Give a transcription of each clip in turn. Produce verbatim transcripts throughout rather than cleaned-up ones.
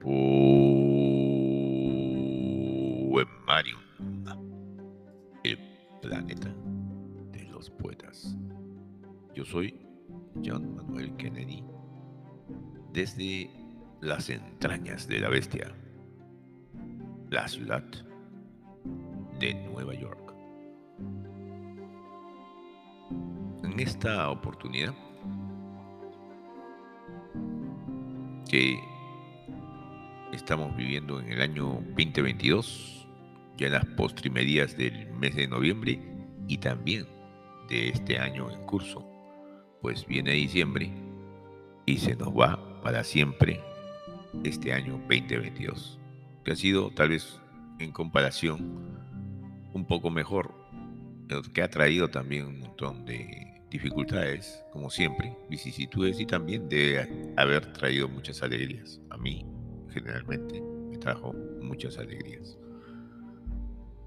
Poemarium, el planeta de los poetas. Yo soy John Manuel Kennedy, desde las entrañas de la bestia, la ciudad de Nueva York. En esta oportunidad que estamos viviendo en el año veinte veintidós, ya en las postrimerías del mes de noviembre y también de este año en curso, pues viene diciembre y se nos va para siempre este año veinte veintidós. Que ha sido tal vez en comparación un poco mejor, pero que ha traído también un montón de dificultades, como siempre, vicisitudes, y también de haber traído muchas alegrías. A mí generalmente me trajo muchas alegrías,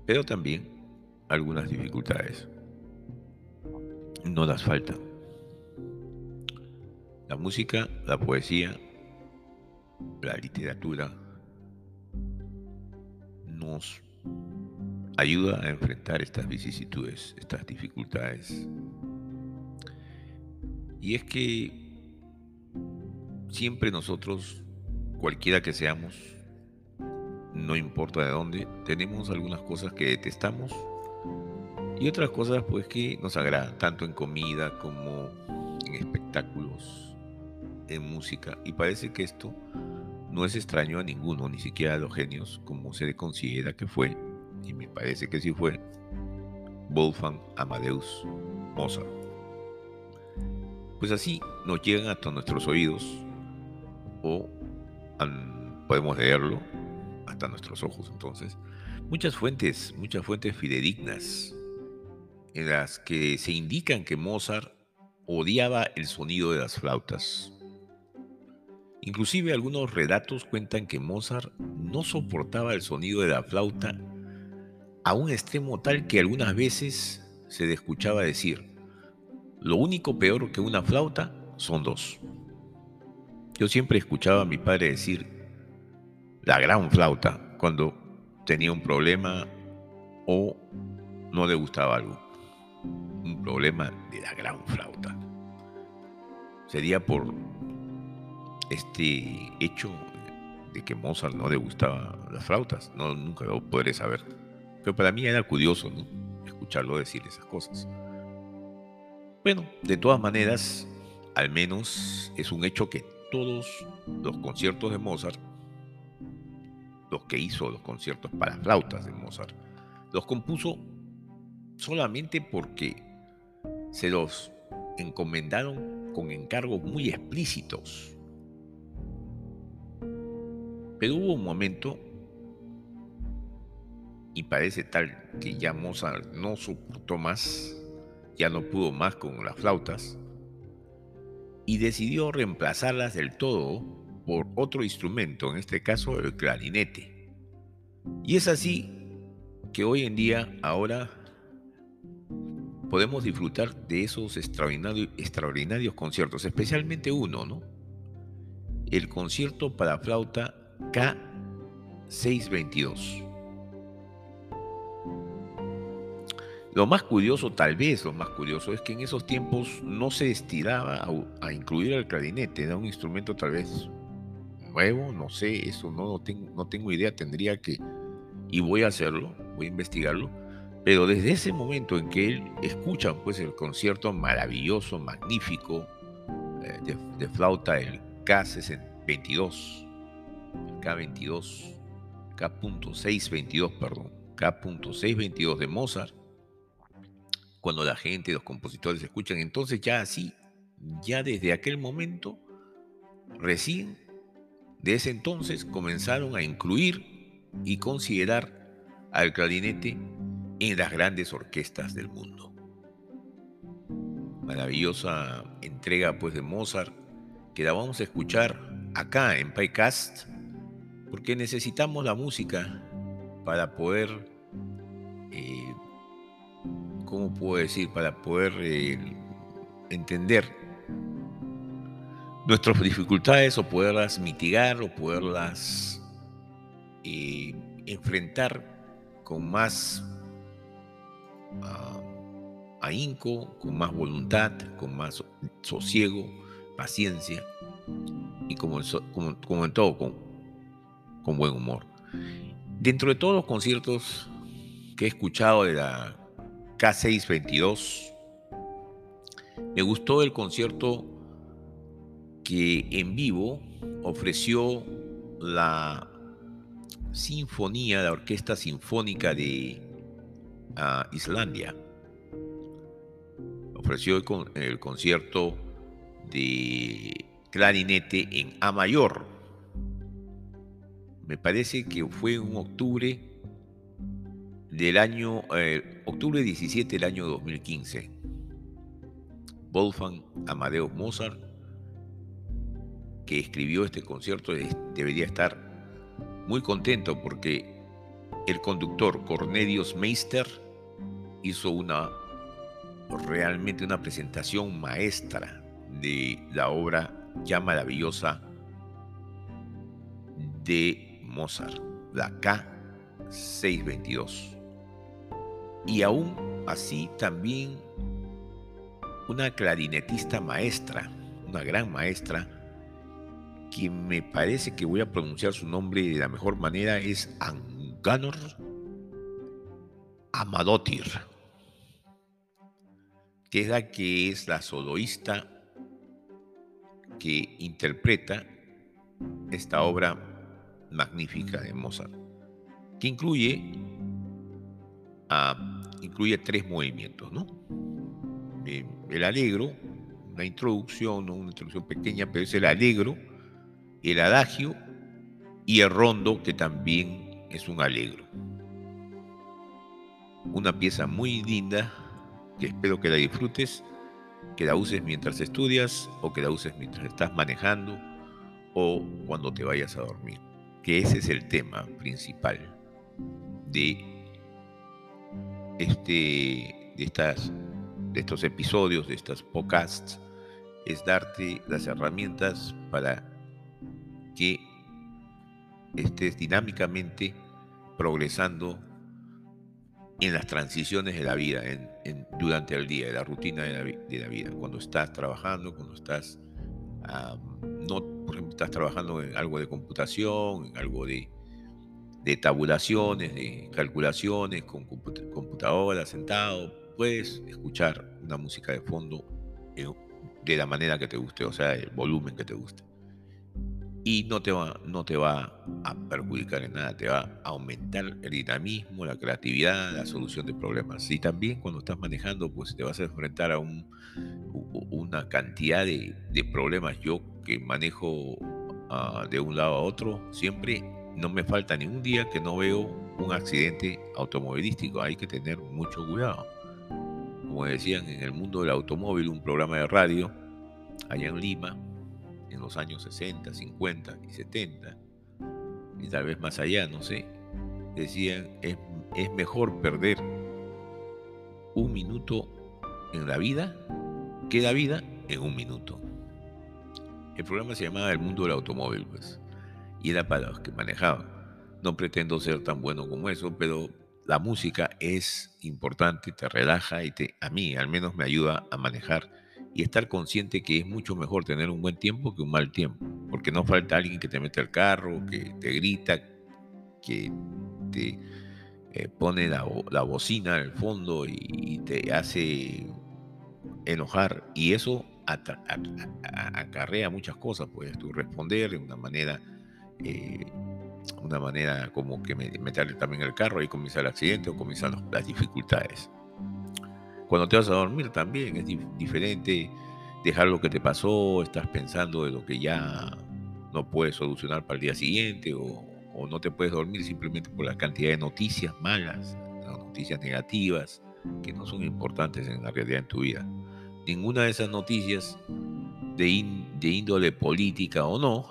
pero también algunas dificultades. No las faltan. La música, la poesía, la literatura nos ayuda a enfrentar estas vicisitudes, estas dificultades. Y es que siempre nosotros, cualquiera que seamos, no importa de dónde, tenemos algunas cosas que detestamos y otras cosas pues que nos agradan, tanto en comida como en espectáculos, en música. Y parece que esto no es extraño a ninguno, ni siquiera a los genios, como se considera que fue, y me parece que sí fue, Wolfgang Amadeus Mozart. Pues así nos llegan hasta nuestros oídos, o an, podemos leerlo hasta nuestros ojos. Entonces, muchas fuentes, muchas fuentes fidedignas en las que se indican que Mozart odiaba el sonido de las flautas. Inclusive algunos relatos cuentan que Mozart no soportaba el sonido de la flauta a un extremo tal que algunas veces se le escuchaba decir: lo único peor que una flauta son dos. Yo siempre escuchaba a mi padre decir la gran flauta cuando tenía un problema o no le gustaba algo. Un problema de la gran flauta. Sería por este hecho de que Mozart no le gustaba las flautas, no, nunca lo podré saber. Pero para mí era curioso, ¿no?, escucharlo decir esas cosas. Bueno, de todas maneras, al menos es un hecho que todos los conciertos de Mozart, los que hizo los conciertos para flautas de Mozart, los compuso solamente porque se los encomendaron con encargos muy explícitos. Pero hubo un momento, y parece tal que ya Mozart no soportó más, ya no pudo más con las flautas, y decidió reemplazarlas del todo por otro instrumento, en este caso el clarinete. Y es así que hoy en día, ahora, podemos disfrutar de esos extraordinarios, extraordinarios conciertos, especialmente uno, ¿no? El concierto para flauta K seiscientos veintidós. Lo más curioso, tal vez lo más curioso, es que en esos tiempos no se estiraba a, a incluir al clarinete. Era un instrumento tal vez nuevo, no sé, eso no, no, tengo, no tengo idea, tendría que, y voy a hacerlo, voy a investigarlo. Pero desde ese momento en que él escucha pues el concierto maravilloso, magnífico, eh, de, de flauta, el K veintidós, K veintidós, K.seiscientos veintidós, perdón, K.seiscientos veintidós de Mozart, cuando la gente, los compositores escuchan, entonces ya así, ya desde aquel momento, recién de ese entonces comenzaron a incluir y considerar al clarinete en las grandes orquestas del mundo. Maravillosa entrega pues de Mozart, que la vamos a escuchar acá en Pycast, porque necesitamos la música para poder, eh, ¿cómo puedo decir? Para poder eh, entender nuestras dificultades o poderlas mitigar o poderlas eh, enfrentar con más uh, ahínco, con más voluntad, con más sosiego, paciencia y como en, so, como, como en todo, con, con buen humor. Dentro de todos los conciertos que he escuchado de la K seiscientos veintidós, me gustó el concierto que en vivo ofreció la sinfonía, la orquesta sinfónica de uh, Islandia. Ofreció el, con, el concierto de clarinete en A mayor. Me parece que fue en octubre del año, eh, octubre diecisiete del año dos mil quince. Wolfgang Amadeus Mozart, que escribió este concierto, debería estar muy contento porque el conductor Cornelius Meister hizo una realmente una presentación maestra de la obra ya maravillosa de Mozart, la K seiscientos veintidós. Y aún así también una clarinetista maestra, una gran maestra, que me parece que voy a pronunciar su nombre de la mejor manera, es Anganor Amadotir, que es la que es la soloista que interpreta esta obra magnífica de Mozart, que incluye, uh, incluye tres movimientos, ¿no? Eh, el allegro, una introducción, una introducción pequeña, pero es el allegro, el adagio y el rondo, que también es un allegro. Una pieza muy linda que espero que la disfrutes, que la uses mientras estudias o que la uses mientras estás manejando o cuando te vayas a dormir, que ese es el tema principal de, este, de, estas, de estos episodios, de estas podcasts, es darte las herramientas para que estés dinámicamente progresando en las transiciones de la vida, en, en, durante el día, de la rutina de la, de la vida. Cuando estás trabajando, cuando estás, um, no, por ejemplo, estás trabajando en algo de computación, en algo de, de tabulaciones, de calculaciones con comput- computadora, sentado, puedes escuchar una música de fondo en, de la manera que te guste, o sea, el volumen que te guste. Y no te va, no te va a perjudicar en nada, te va a aumentar el dinamismo, la creatividad, la solución de problemas. Y también cuando estás manejando, pues te vas a enfrentar a un, una cantidad de, de problemas. Yo que manejo uh, de un lado a otro, siempre no me falta ningún día que no veo un accidente automovilístico. Hay que tener mucho cuidado. Como decían en el mundo del automóvil, un programa de radio allá en Lima, en los años sesenta, cincuenta y setenta, y tal vez más allá, no sé, decían, es, es mejor perder un minuto en la vida que la vida en un minuto. El programa se llamaba El Mundo del Automóvil, pues, y era para los que manejaban. No pretendo ser tan bueno como eso, pero la música es importante, te relaja y te, a mí al menos me ayuda a manejar y estar consciente que es mucho mejor tener un buen tiempo que un mal tiempo, porque no falta alguien que te mete el carro, que te grita, que te eh, pone la, la bocina en el fondo y, y te hace enojar, y eso atra- a- a- acarrea muchas cosas. Puedes tú responder de una manera eh, una manera como que meterle también el carro, ahí comienza el accidente o comienzan los, las dificultades. Cuando te vas a dormir también es diferente dejar lo que te pasó, estás pensando de lo que ya no puedes solucionar para el día siguiente o, o no te puedes dormir simplemente por la cantidad de noticias malas, noticias negativas que no son importantes en la realidad en tu vida. Ninguna de esas noticias de, in, de índole política o no,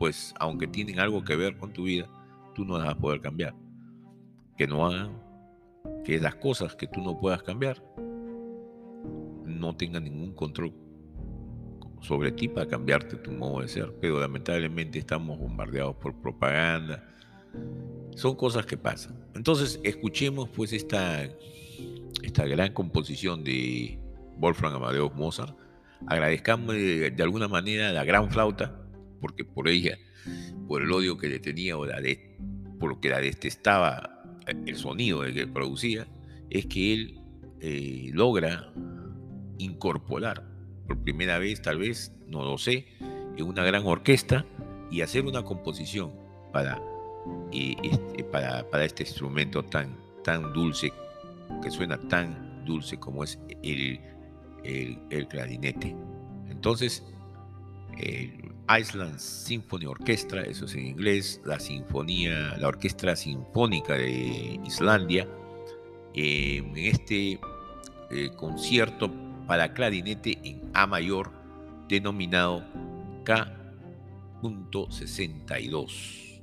pues aunque tienen algo que ver con tu vida, tú no las vas a poder cambiar. que no hagan que las cosas que tú no puedas cambiar no tengan ningún control sobre ti para cambiarte tu modo de ser, pero lamentablemente estamos bombardeados por propaganda. Son cosas que pasan. Entonces, escuchemos pues esta, esta gran composición de Wolfgang Amadeus Mozart. Agradezcamos de, de alguna manera la gran flauta, porque por ella, por el odio que le tenía o la de, porque la detestaba el sonido que producía, es que él eh, logra incorporar por primera vez, tal vez, no lo sé, en una gran orquesta y hacer una composición para, eh, este, para, para este instrumento tan, tan dulce, que suena tan dulce como es el, el, el clarinete. Entonces, el Iceland Symphony Orchestra, eso es en inglés, la sinfonía, la orquesta sinfónica de Islandia, eh, en este eh, concierto para clarinete en A mayor, denominado K sesenta y dos.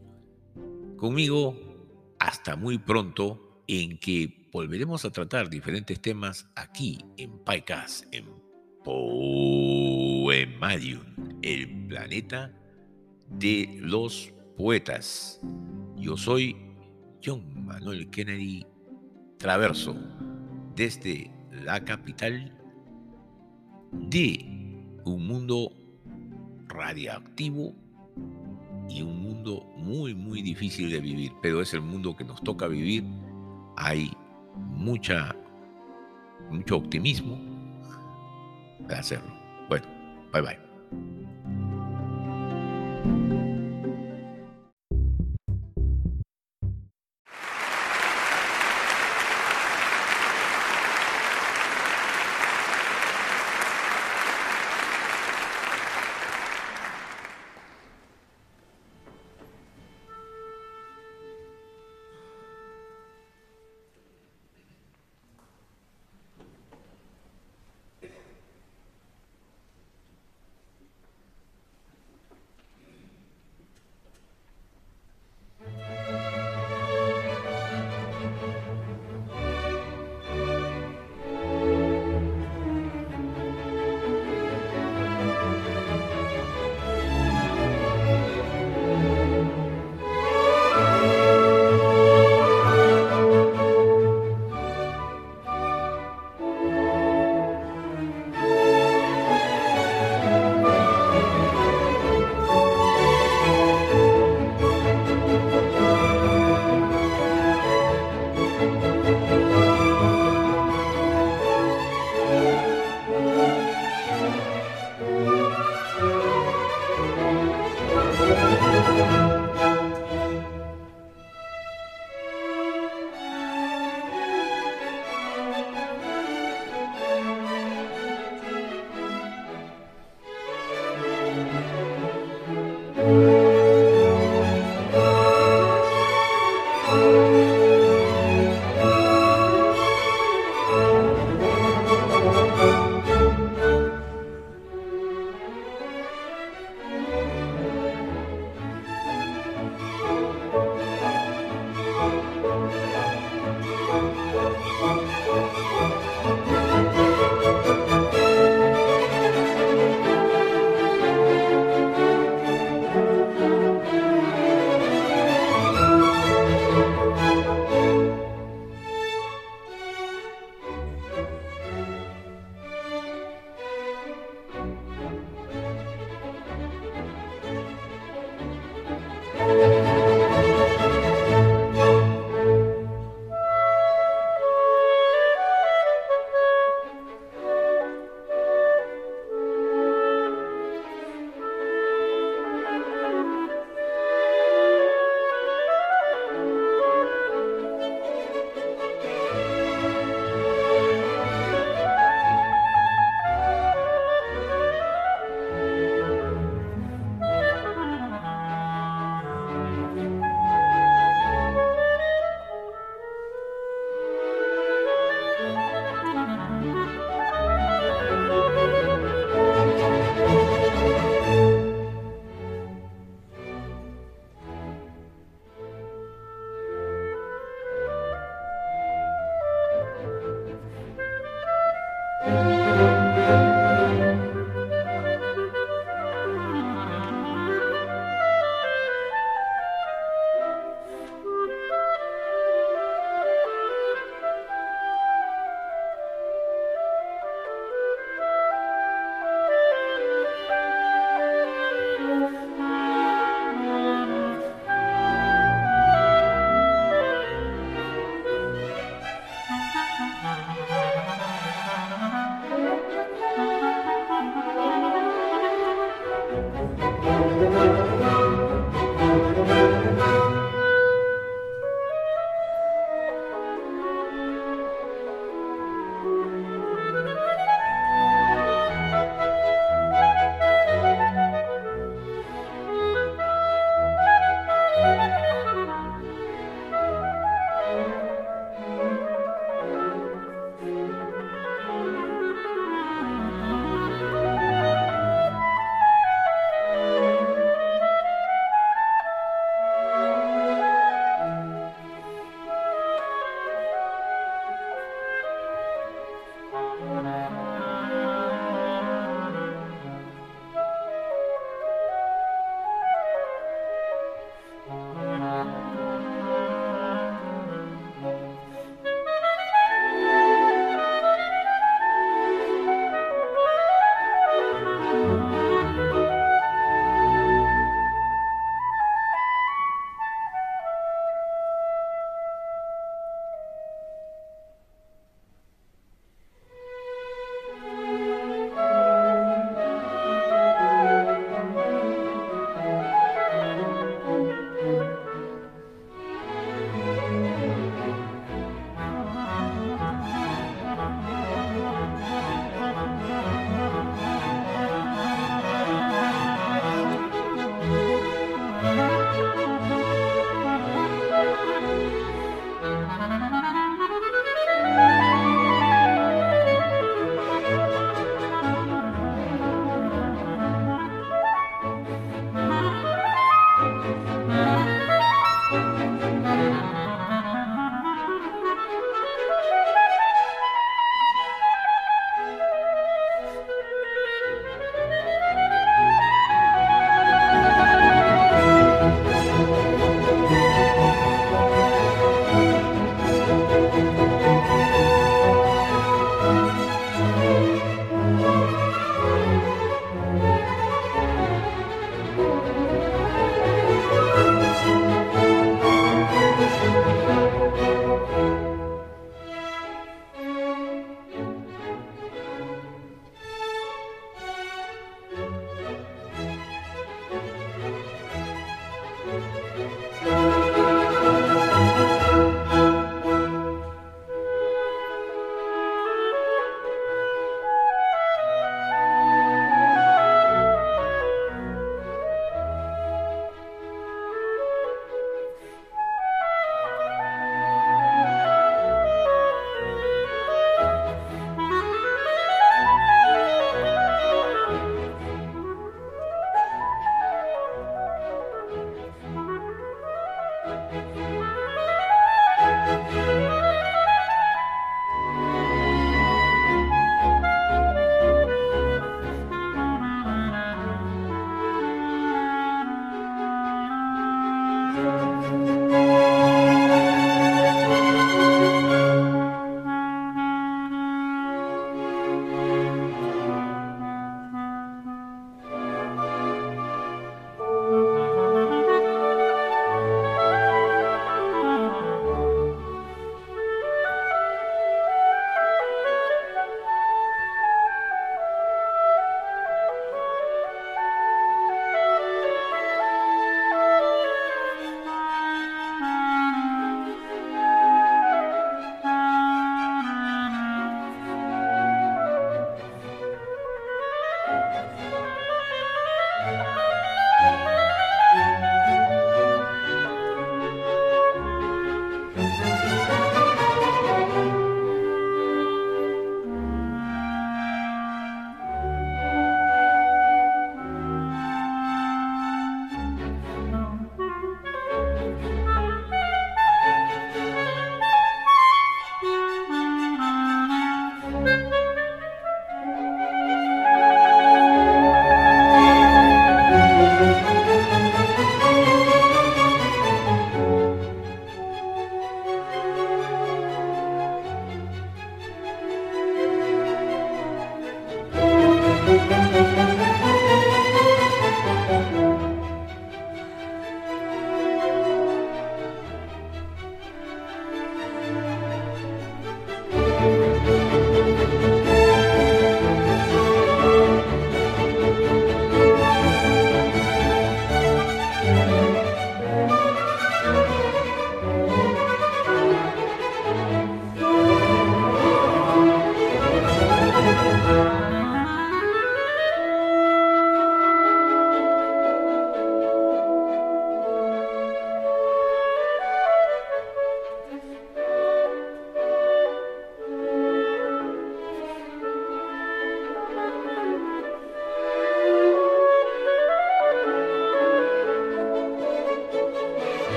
Conmigo, hasta muy pronto, en que volveremos a tratar diferentes temas aquí en Pycast, en Poemarium, el planeta de los poetas. Yo soy John Manuel Kennedy Traverso, desde la capital de un mundo radiactivo y un mundo muy muy difícil de vivir, pero es el mundo que nos toca vivir. Hay mucha mucho optimismo para hacerlo. Bueno, bye bye.